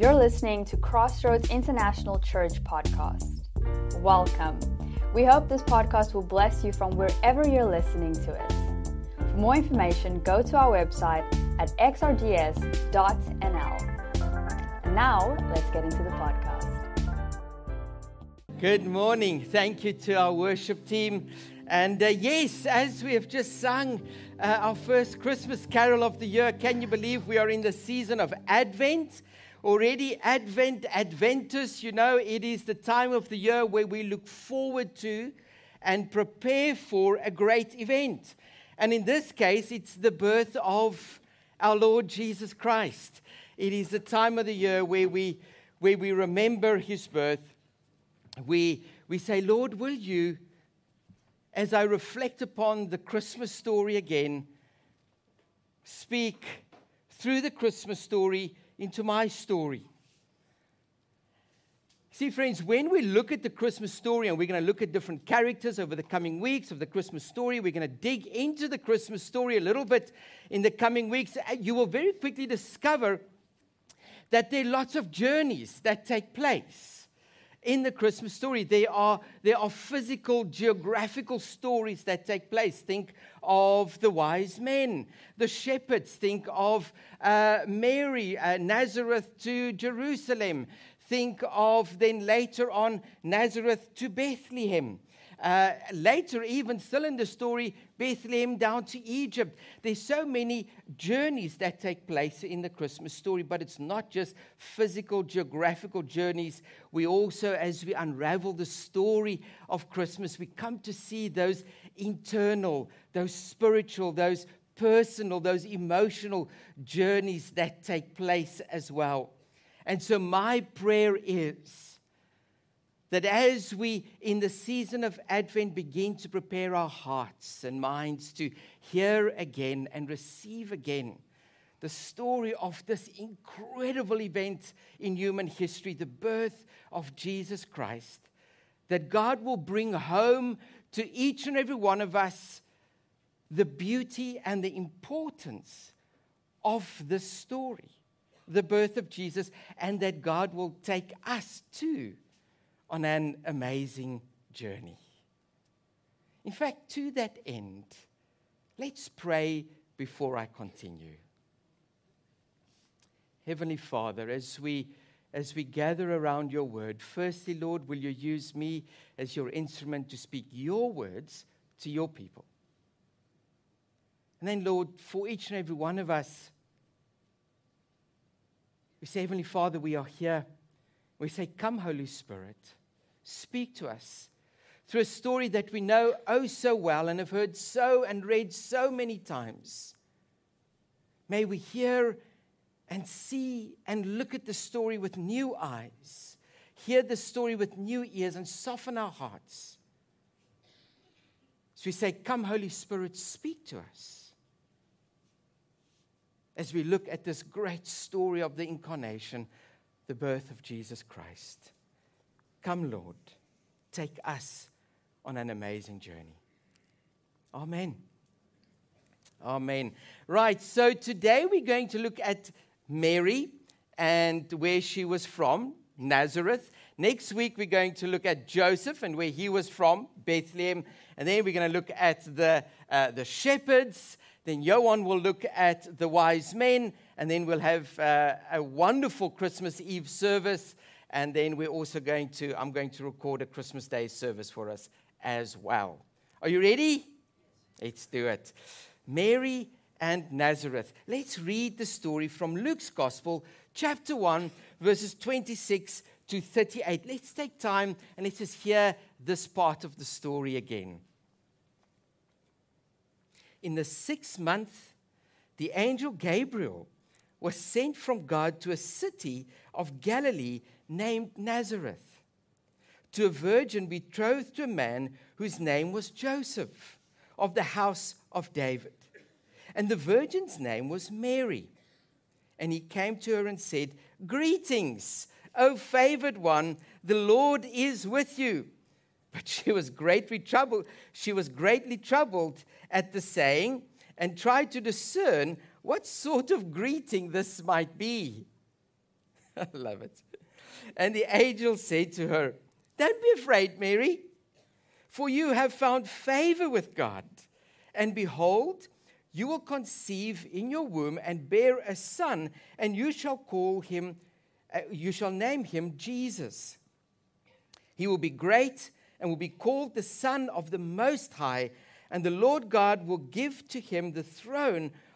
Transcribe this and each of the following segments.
You're listening to Crossroads International Church podcast. Welcome. We hope this podcast will bless you from wherever you're listening to it. For more information, go to our website at xrds.nl. And now, let's get into the podcast. Good morning. Thank you to our worship team. And yes, as we have just sung our first Christmas carol of the year, can you believe we are in the season of Advent? Already Adventus, you know, it is the time of the year where we look forward to and prepare for a great event. And in this case, it's the birth of our Lord Jesus Christ. It is the time of the year where we remember his birth. We say, Lord, will you, as I reflect upon the Christmas story again, speak through the Christmas story into my story. See, friends, when we look at the Christmas story, and we're going to look at different characters over the coming weeks of the Christmas story, we're going to dig into the Christmas story a little bit in the coming weeks, you will very quickly discover that there are lots of journeys that take place in the Christmas story. There are physical, geographical stories that take place. Think of the wise men, the shepherds. Think of Mary, Nazareth to Jerusalem. Think of then later on Nazareth to Bethlehem. Later, even still in the story, Bethlehem down to Egypt. There's so many journeys that take place in the Christmas story, but it's not just physical, geographical journeys. We also, as we unravel the story of Christmas, we come to see those internal, those spiritual, those personal, those emotional journeys that take place as well. And so my prayer is that as we, in the season of Advent, begin to prepare our hearts and minds to hear again and receive again the story of this incredible event in human history, the birth of Jesus Christ, that God will bring home to each and every one of us the beauty and the importance of this story, the birth of Jesus, and that God will take us too on an amazing journey. In fact, to that end, let's pray before I continue. Heavenly Father, as we gather around your word, firstly, Lord, will you use me as your instrument to speak your words to your people? And then, Lord, for each and every one of us, we say, Heavenly Father, we are here. We say, come, Holy Spirit. Speak to us through a story that we know oh so well and have heard so and read so many times. May we hear and see and look at the story with new eyes, hear the story with new ears, and soften our hearts. So we say, come, Holy Spirit, speak to us as we look at this great story of the incarnation, the birth of Jesus Christ. Come, Lord, take us on an amazing journey. Amen. Amen. Right, so today we're going to look at Mary and where she was from, Nazareth. Next week we're going to look at Joseph and where he was from, Bethlehem. And then we're going to look at the shepherds. Then Johan will look at the wise men. And then we'll have a wonderful Christmas Eve service. And then we're also I'm going to record a Christmas Day service for us as well. Are you ready? Let's do it. Mary and Nazareth. Let's read the story from Luke's Gospel, chapter 1, verses 26 to 38. Let's take time and let's just hear this part of the story again. In the 6th month, the angel Gabriel was sent from God to a city of Galilee named Nazareth, to a virgin betrothed to a man whose name was Joseph, of the house of David. And the virgin's name was Mary. And he came to her and said, "Greetings, O favored one, the Lord is with you." But she was greatly troubled at the saying, and tried to discern what sort of greeting this might be. I love it. And the angel said to her, "Don't be afraid, Mary, for you have found favor with God. And behold, you will conceive in your womb and bear a son, and you shall name him Jesus. He will be great and will be called the Son of the Most High, and the Lord God will give to him the throne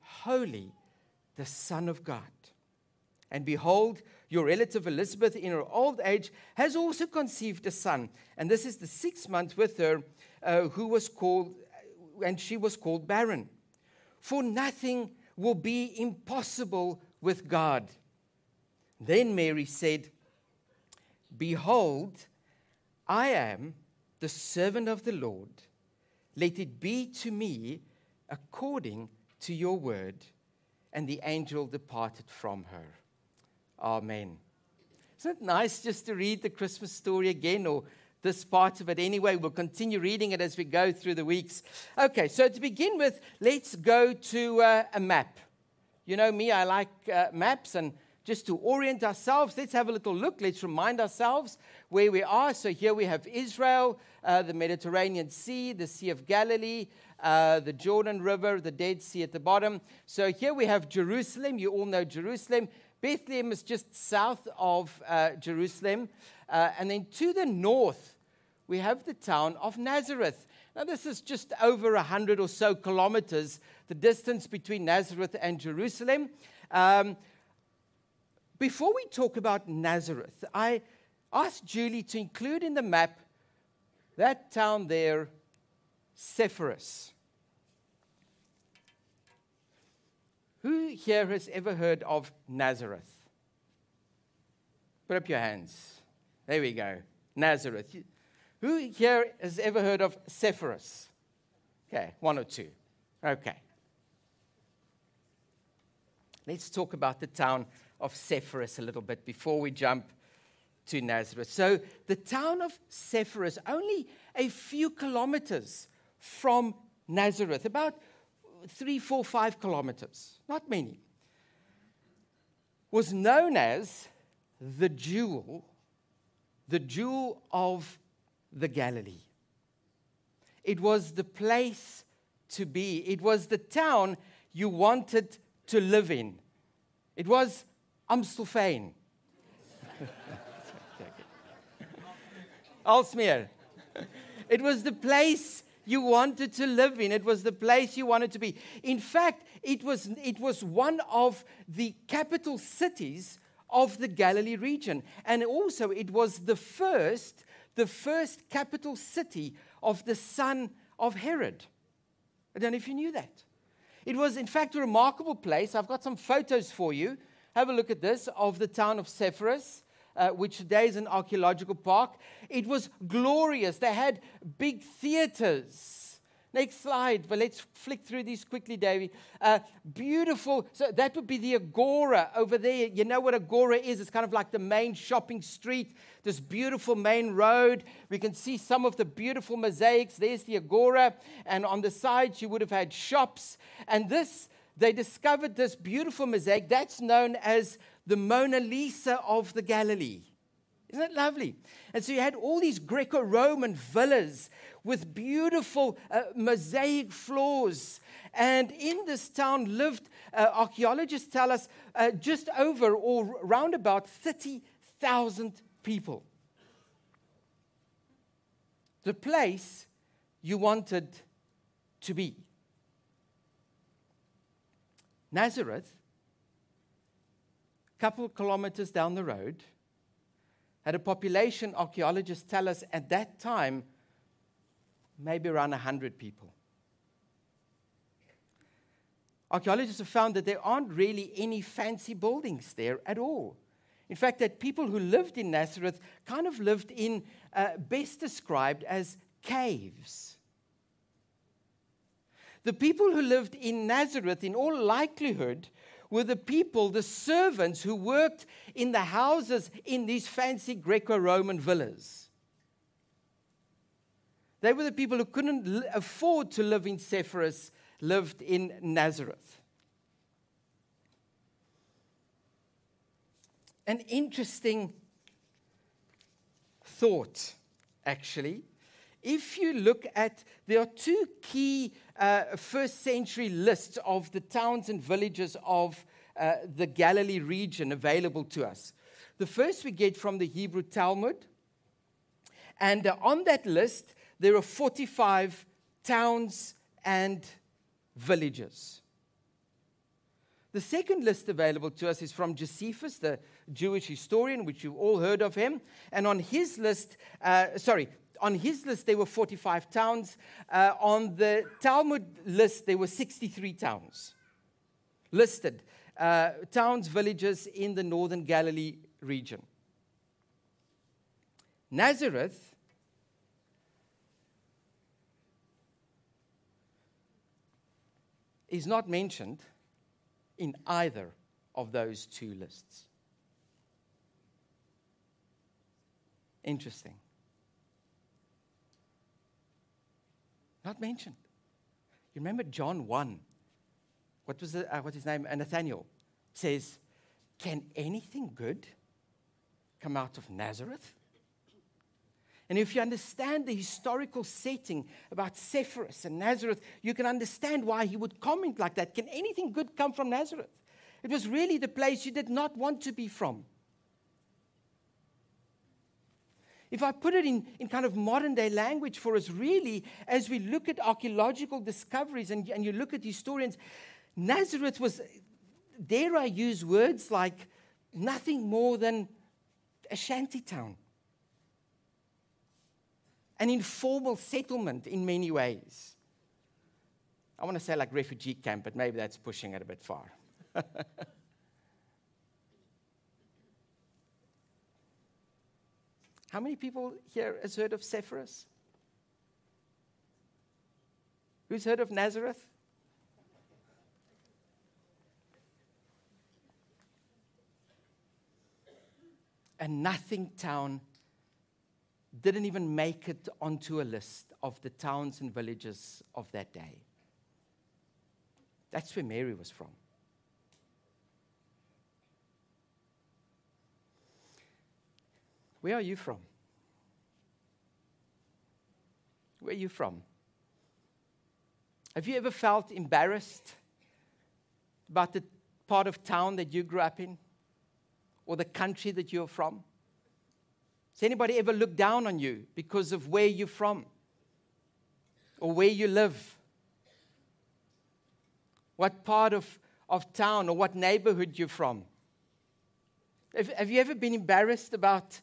Holy, the Son of God. And behold, your relative Elizabeth in her old age has also conceived a son, and this is the 6th month with her, she was called barren. For nothing will be impossible with God." Then Mary said, "Behold, I am the servant of the Lord. Let it be to me according to your word." And the angel departed from her. Amen. Isn't it nice just to read the Christmas story again, or this part of it anyway? We'll continue reading it as we go through the weeks. Okay, so to begin with, let's go to a map. You know me, I like maps, and just to orient ourselves, let's have a little look. Let's remind ourselves where we are. So here we have Israel, the Mediterranean Sea, the Sea of Galilee, the Jordan River, the Dead Sea at the bottom. So here we have Jerusalem. You all know Jerusalem. Bethlehem is just south of Jerusalem. And then to the north, we have the town of Nazareth. Now, this is just over 100 or so kilometers, the distance between Nazareth and Jerusalem. Before we talk about Nazareth, I asked Julie to include in the map that town there, Sepphoris. Who here has ever heard of Nazareth? Put up your hands. There we go, Nazareth. Who here has ever heard of Sepphoris? Okay, one or two. Okay. Let's talk about the town of Sepphoris a little bit before we jump to Nazareth. So the town of Sepphoris, only a few kilometers from Nazareth, about 3, 4, 5 kilometers, not many, was known as the jewel of the Galilee. It was the place to be. It was the town you wanted to live in. It was Amstelveen. Alsmeer. It was the place you wanted to live in. It was the place you wanted to be. In fact, it was one of the capital cities of the Galilee region. And also, it was the first capital city of the son of Herod. I don't know if you knew that. It was, in fact, a remarkable place. I've got some photos for you. Have a look at this, of the town of Sepphoris, which today is an archaeological park. It was glorious. They had big theaters. Next slide, but let's flick through these quickly, Davey. Beautiful. So that would be the Agora over there. You know what Agora is? It's kind of like the main shopping street, this beautiful main road. We can see some of the beautiful mosaics. There's the Agora. And on the sides, you would have had shops. And this, they discovered this beautiful mosaic that's known as the Mona Lisa of the Galilee. Isn't that lovely? And so you had all these Greco-Roman villas with beautiful mosaic floors. And in this town lived, archaeologists tell us, just over or round about 30,000 people. The place you wanted to be. Nazareth, a couple of kilometers down the road, had a population, archaeologists tell us, at that time, maybe around 100 people. Archaeologists have found that there aren't really any fancy buildings there at all. In fact, that people who lived in Nazareth kind of lived in, best described as caves. The people who lived in Nazareth, in all likelihood, were the people, the servants who worked in the houses in these fancy Greco-Roman villas. They were the people who couldn't afford to live in Sepphoris, lived in Nazareth. An interesting thought, actually. If you look at, there are two key first century lists of the towns and villages of the Galilee region available to us. The first we get from the Hebrew Talmud. And on that list, there are 45 towns and villages. The second list available to us is from Josephus, the Jewish historian, which you've all heard of him. And on his list, on his list, there were 45 towns. On the Talmud list, there were 63 towns listed. Towns, villages in the northern Galilee region. Nazareth is not mentioned in either of those two lists. Interesting. Not mentioned. You remember John 1. What was what's his name? Nathaniel says, "Can anything good come out of Nazareth?" And if you understand the historical setting about Sepphoris and Nazareth, you can understand why he would comment like that. Can anything good come from Nazareth? It was really the place you did not want to be from. If I put it in kind of modern-day language for us, really, as we look at archaeological discoveries and you look at historians, Nazareth was, dare I use words like, nothing more than a shanty town. An informal settlement in many ways. I want to say like refugee camp, but maybe that's pushing it a bit far. How many people here has heard of Sepphoris? Who's heard of Nazareth? A nothing town didn't even make it onto a list of the towns and villages of that day. That's where Mary was from. Where are you from? Where are you from? Have you ever felt embarrassed about the part of town that you grew up in or the country that you're from? Has anybody ever looked down on you because of where you're from or where you live? What part of town or what neighborhood you're from? Have you ever been embarrassed about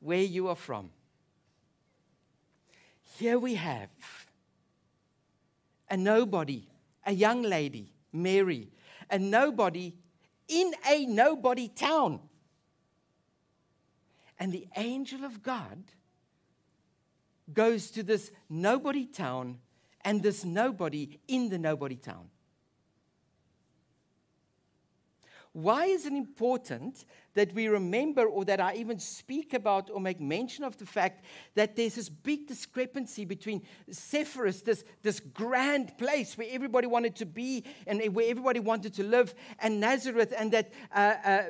where you are from? Here we have a nobody, a young lady, Mary, a nobody in a nobody town. And the angel of God goes to this nobody town and this nobody in the nobody town. Why is it important that we remember or that I even speak about or make mention of the fact that there's this big discrepancy between Sepphoris, this grand place where everybody wanted to be and where everybody wanted to live, and Nazareth, and that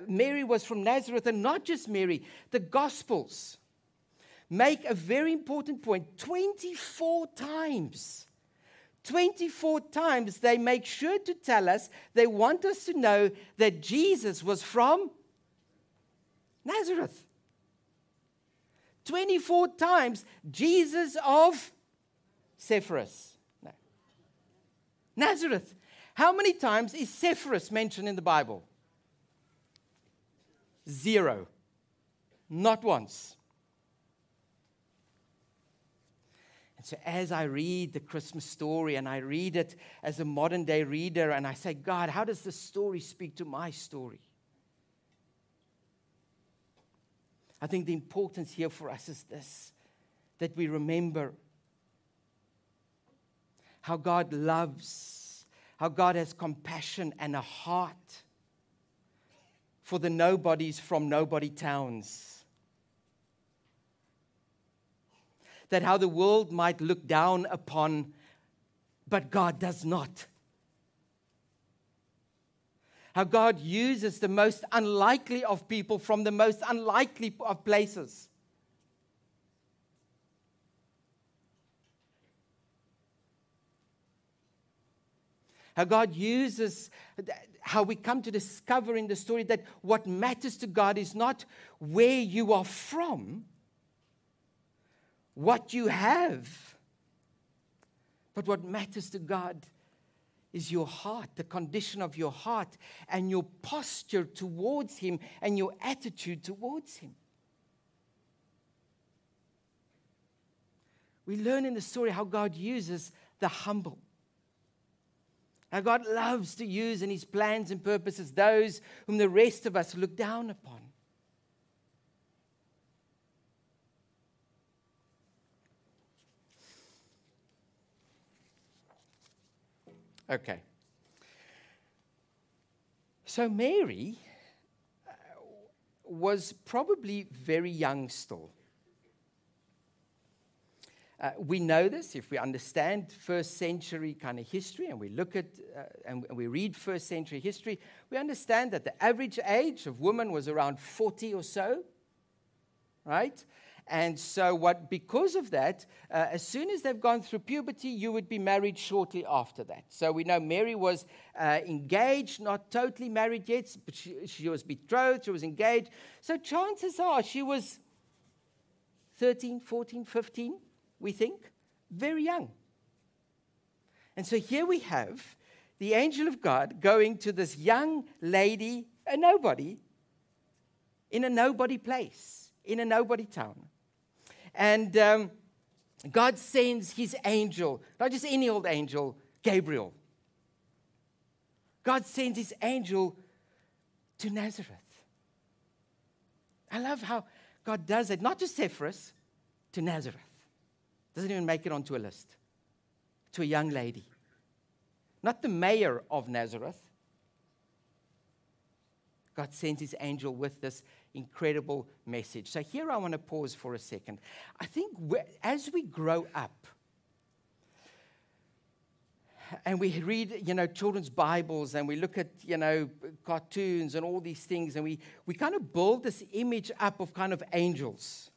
Mary was from Nazareth, and not just Mary. The Gospels make a very important point. 24 times they make sure to tell us, they want us to know that Jesus was from Nazareth. 24 times, Jesus of Sepphoris. No. Nazareth. How many times is Sepphoris mentioned in the Bible? 0. Not once. So as I read the Christmas story and I read it as a modern-day reader and I say, God, how does this story speak to my story? I think the importance here for us is this, that we remember how God loves, how God has compassion and a heart for the nobodies from nobody towns. That how the world might look down upon, but God does not. How God uses the most unlikely of people from the most unlikely of places. How God uses, how we come to discover in the story that what matters to God is not where you are from, what you have, but what matters to God is your heart, the condition of your heart, and your posture towards Him, and your attitude towards Him. We learn in the story how God uses the humble. How God loves to use in His plans and purposes those whom the rest of us look down upon. Okay. So Mary was probably very young still. We know this if we understand first century kind of history, and we look at and we read first century history, we understand that the average age of women was around 40 or so, right? And so because of that, as soon as they've gone through puberty, you would be married shortly after that. So we know Mary was engaged, not totally married yet, but she was betrothed, she was engaged. So chances are she was 13, 14, 15, we think, very young. And so here we have the angel of God going to this young lady, a nobody, in a nobody place, in a nobody town. And God sends His angel, not just any old angel, Gabriel. God sends His angel to Nazareth. I love how God does it, not to Sepphoris, to Nazareth. Doesn't even make it onto a list, to a young lady. Not the mayor of Nazareth. God sends His angel with this incredible message. So here I want to pause for a second. I think as we grow up, and we read, children's Bibles, and we look at, cartoons and all these things, and we kind of build this image up of kind of angels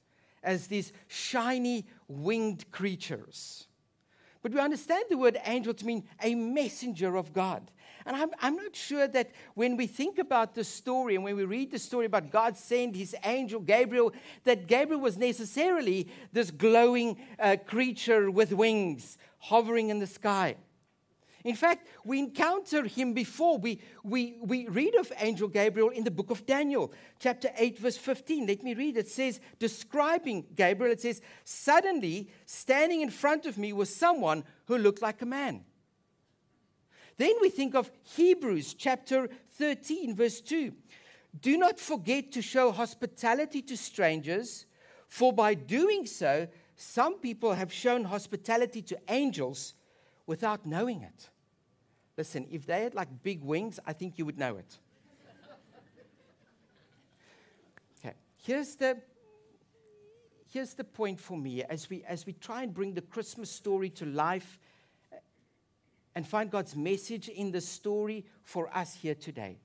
as these shiny winged creatures. But we understand the word angel to mean a messenger of God. And I'm not sure that when we think about the story and when we read the story about God sending His angel Gabriel, that Gabriel was necessarily this glowing creature with wings hovering in the sky. In fact, we encounter him before. We read of Angel Gabriel in the book of Daniel, chapter 8, verse 15. Let me read. It says, describing Gabriel, it says, suddenly, standing in front of me was someone who looked like a man. Then we think of Hebrews, chapter 13, verse 2. Do not forget to show hospitality to strangers, for by doing so, some people have shown hospitality to angels without knowing it. Listen, if they had like big wings, I think you would know it. Okay, here's the point for me as we try and bring the Christmas story to life and find God's message in the story for us here today.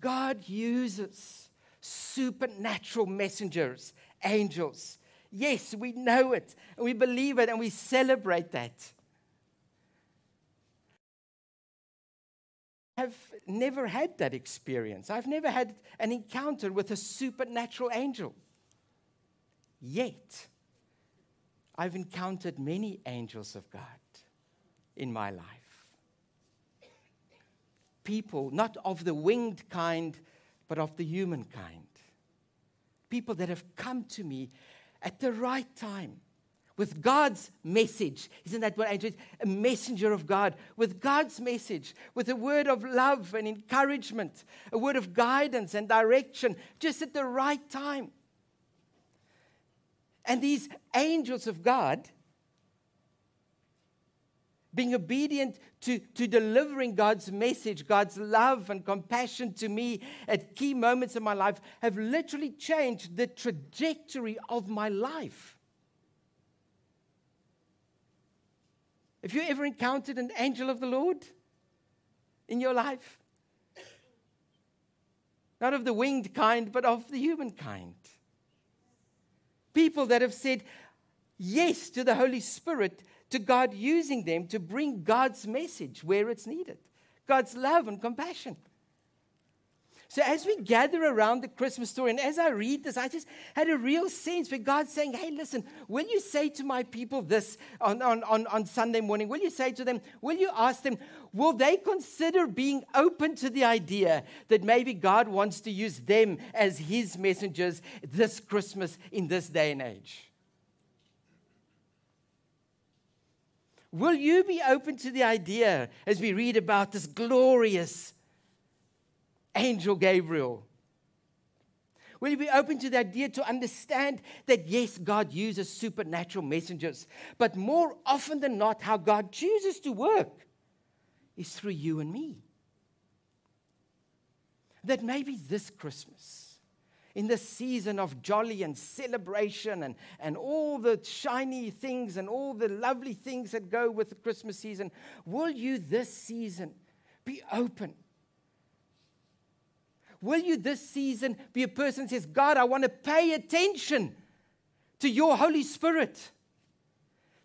God uses supernatural messengers, angels. Yes, we know it, and we believe it, and we celebrate that. I've never had that experience. I've never had an encounter with a supernatural angel. Yet, I've encountered many angels of God in my life. People, not of the winged kind, but of the human kind. People that have come to me at the right time with God's message. Isn't that what angel is? A messenger of God. With God's message, with a word of love and encouragement, a word of guidance and direction, just at the right time. And these angels of God, being obedient to delivering God's message, God's love and compassion to me at key moments in my life, have literally changed the trajectory of my life. Have you ever encountered an angel of the Lord in your life? Not of the winged kind, but of the human kind. People that have said yes to the Holy Spirit, to God using them to bring God's message where it's needed. God's love and compassion. So as we gather around the Christmas story, and as I read this, I just had a real sense where God's saying, hey, listen, will you say to my people this on Sunday morning? Will you say to them, will you ask them, will they consider being open to the idea that maybe God wants to use them as his messengers this Christmas in this day and age? Will you be open to the idea as we read about this glorious Angel Gabriel? Will you be open to the idea to understand that, yes, God uses supernatural messengers, but more often than not, how God chooses to work is through you and me? That maybe this Christmas, in this season of jolly and celebration and all the shiny things and all the lovely things that go with the Christmas season, will you this season be open? Will you this season be a person that says, God, I want to pay attention to your Holy Spirit.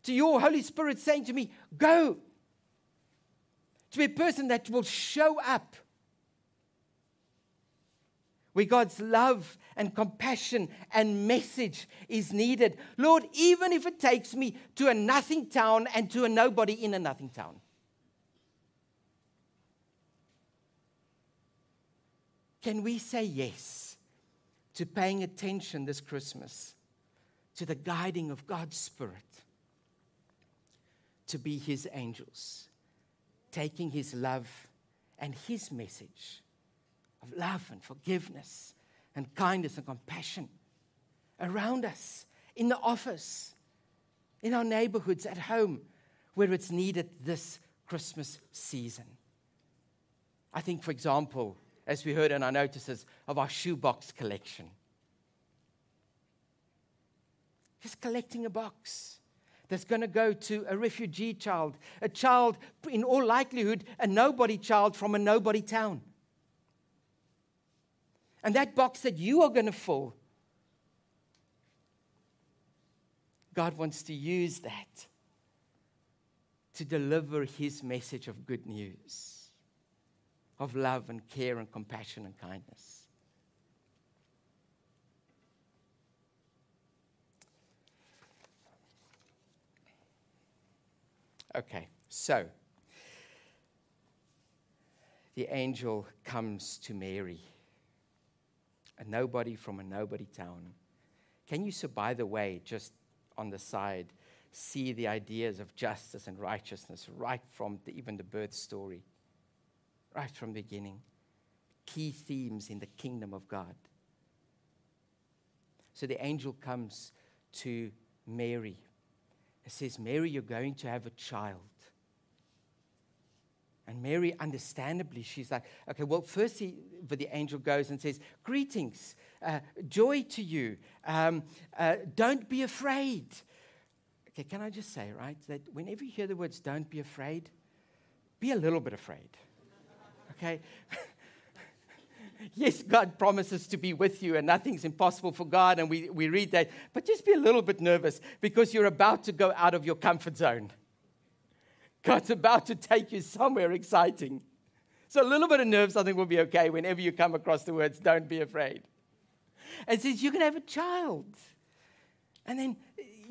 To your Holy Spirit saying to me, go. To be a person that will show up. Where God's love and compassion and message is needed. Lord, even if it takes me to a nothing town and to a nobody in a nothing town. Can we say yes to paying attention this Christmas to the guiding of God's Spirit to be His angels, taking His love and His message of love and forgiveness and kindness and compassion around us, in the office, in our neighborhoods, at home, where it's needed this Christmas season? I think, for example, as we heard in our notices, of our shoebox collection. Just collecting a box that's going to go to a refugee child, a child, in all likelihood, a nobody child from a nobody town. And that box that you are going to fill, God wants to use that to deliver His message of good news. Of love and care and compassion and kindness. Okay, so the angel comes to Mary, a nobody from a nobody town. Can you, so by the way, just on the side, see the ideas of justice and righteousness right from even the birth story? Right from the beginning, key themes in the kingdom of God. So the angel comes to Mary and says, Mary, you're going to have a child. And Mary, understandably, she's like, okay, well, firstly, but the angel goes and says, greetings, joy to you, don't be afraid. Okay, can I just say, right, that whenever you hear the words, don't be afraid, be a little bit afraid. Okay. Yes, God promises to be with you and nothing's impossible for God, and we read that, but just be a little bit nervous because you're about to go out of your comfort zone. God's about to take you somewhere exciting. So a little bit of nerves, I think, will be okay whenever you come across the words, don't be afraid. And says, you're going to have a child. And then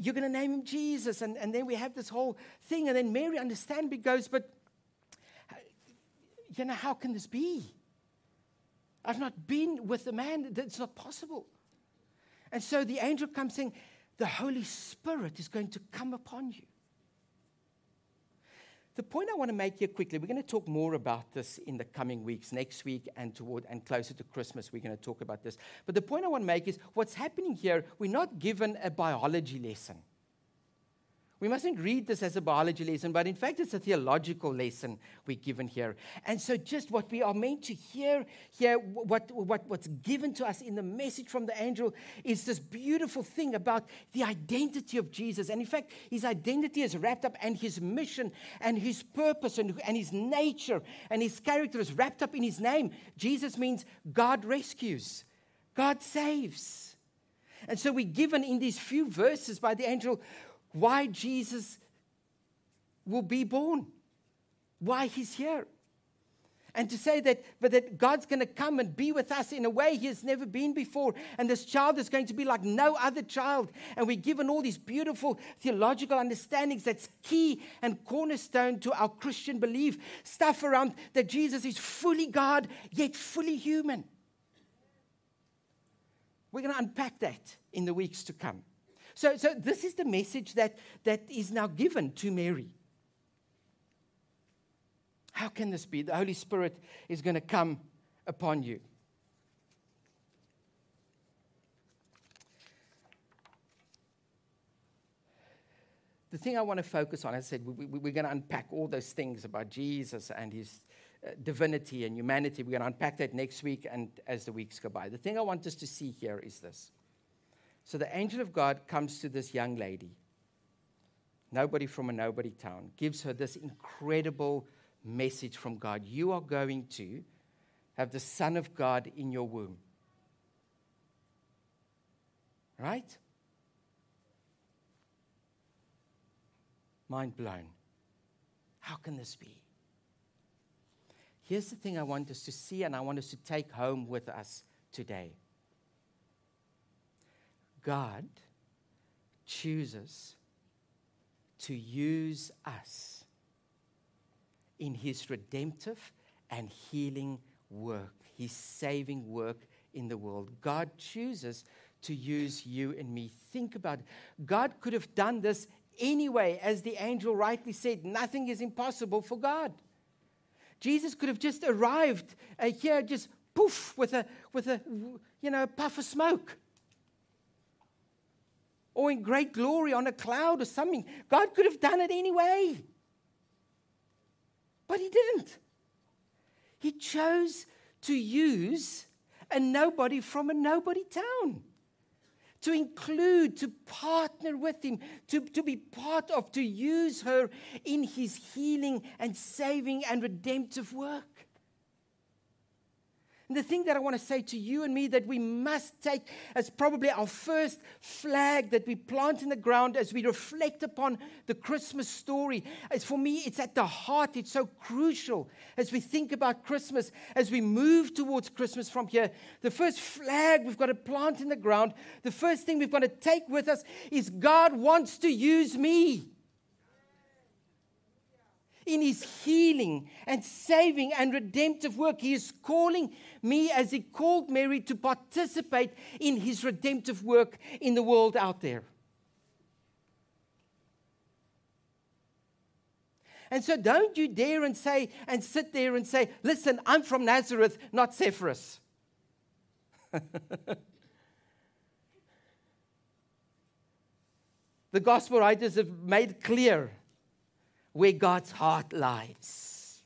you're going to name him Jesus. And then we have this whole thing. And then Mary, understandably, goes, but you know, how can this be? I've not been with a man. That's not possible. And so the angel comes saying, the Holy Spirit is going to come upon you. The point I want to make here quickly, we're going to talk more about this in the coming weeks, next week and closer to Christmas, we're going to talk about this. But the point I want to make is what's happening here, we're not given a biology lesson. We mustn't read this as a biology lesson, but in fact, it's a theological lesson we're given here. And so just what we are meant to hear here, what's given to us in the message from the angel is this beautiful thing about the identity of Jesus. And in fact, his identity is wrapped up, and his mission and his purpose and his nature and his character is wrapped up in his name. Jesus means God rescues, God saves. And so we're given in these few verses by the angel why Jesus will be born, why he's here. And to say that God's going to come and be with us in a way he has never been before. And this child is going to be like no other child. And we're given all these beautiful theological understandings that's key and cornerstone to our Christian belief. Stuff around that Jesus is fully God, yet fully human. We're going to unpack that in the weeks to come. So this is the message that is now given to Mary. How can this be? The Holy Spirit is going to come upon you. The thing I want to focus on, as I said, we're going to unpack all those things about Jesus and his divinity and humanity. We're going to unpack that next week and as the weeks go by. The thing I want us to see here is this. So the angel of God comes to this young lady, nobody from a nobody town, gives her this incredible message from God. You are going to have the Son of God in your womb. Right? Mind blown. How can this be? Here's the thing I want us to see and I want us to take home with us today. God chooses to use us in his redemptive and healing work, his saving work in the world. God chooses to use you and me. Think about it. God could have done this anyway. As the angel rightly said, nothing is impossible for God. Jesus could have just arrived here, just poof, with a puff of smoke. Or in great glory on a cloud or something. God could have done it anyway. But he didn't. He chose to use a nobody from a nobody town. To include, to partner with him, to be part of, to use her in his healing and saving and redemptive work. And the thing that I want to say to you and me that we must take as probably our first flag that we plant in the ground as we reflect upon the Christmas story, as for me, it's at the heart. It's so crucial as we think about Christmas, as we move towards Christmas from here. The first flag we've got to plant in the ground, the first thing we've got to take with us is God wants to use me in his healing and saving and redemptive work. He is calling me as he called Mary to participate in his redemptive work in the world out there. And so don't you dare and say and sit there and say, listen, I'm from Nazareth, not Sepphoris. The gospel writers have made clear where God's heart lies.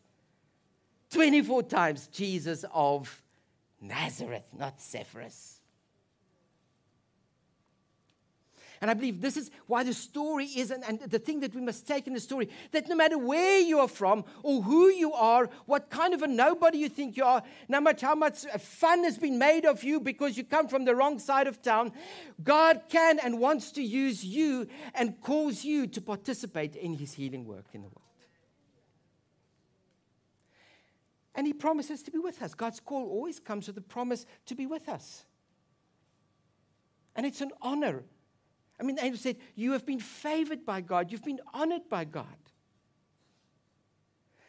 24 times, Jesus of Nazareth, not Sepphoris. And I believe this is why the story is, and the thing that we must take in the story, that no matter where you are from, or who you are, what kind of a nobody you think you are, no matter how much fun has been made of you because you come from the wrong side of town, God can and wants to use you and calls you to participate in his healing work in the world. And he promises to be with us. God's call always comes with the promise to be with us. And it's an honor. I mean, the angel said, you have been favored by God. You've been honored by God.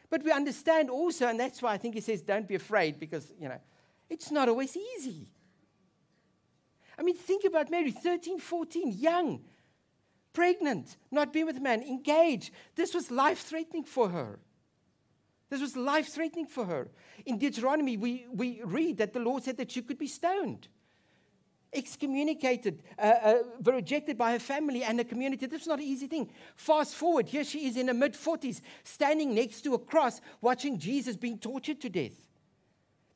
But we understand also, and that's why I think he says, don't be afraid, because, it's not always easy. I mean, think about Mary, 13, 14, young, pregnant, not be with man, engaged. This was life-threatening for her. This was life-threatening for her. In Deuteronomy, we read that the Lord said that she could be stoned, excommunicated, rejected by her family and her community. This is not an easy thing. Fast forward, here she is in her mid-40s, standing next to a cross, watching Jesus being tortured to death.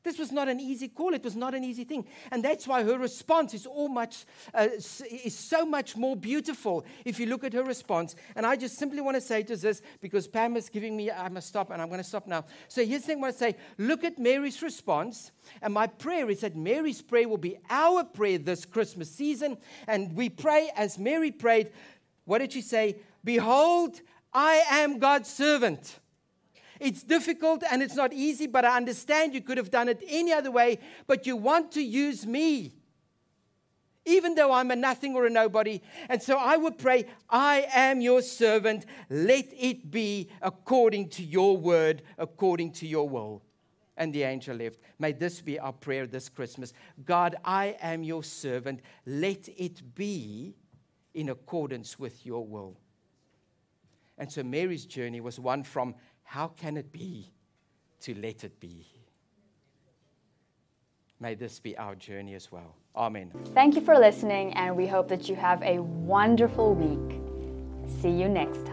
This was not an easy call. It was not an easy thing. And that's why her response is so much more beautiful if you look at her response. And I just simply want to say to this, because Pam is giving me, I must stop, and I'm going to stop now. So here's the thing I want to say. Look at Mary's response. And my prayer is that Mary's prayer will be our prayer this Christmas season. And we pray as Mary prayed. What did she say? Behold, I am God's servant. It's difficult and it's not easy, but I understand you could have done it any other way, but you want to use me, even though I'm a nothing or a nobody. And so I would pray, I am your servant. Let it be according to your word, according to your will. And the angel left. May this be our prayer this Christmas. God, I am your servant. Let it be in accordance with your will. And so Mary's journey was one from how can it be to let it be? May this be our journey as well. Amen. Thank you for listening, and we hope that you have a wonderful week. See you next time.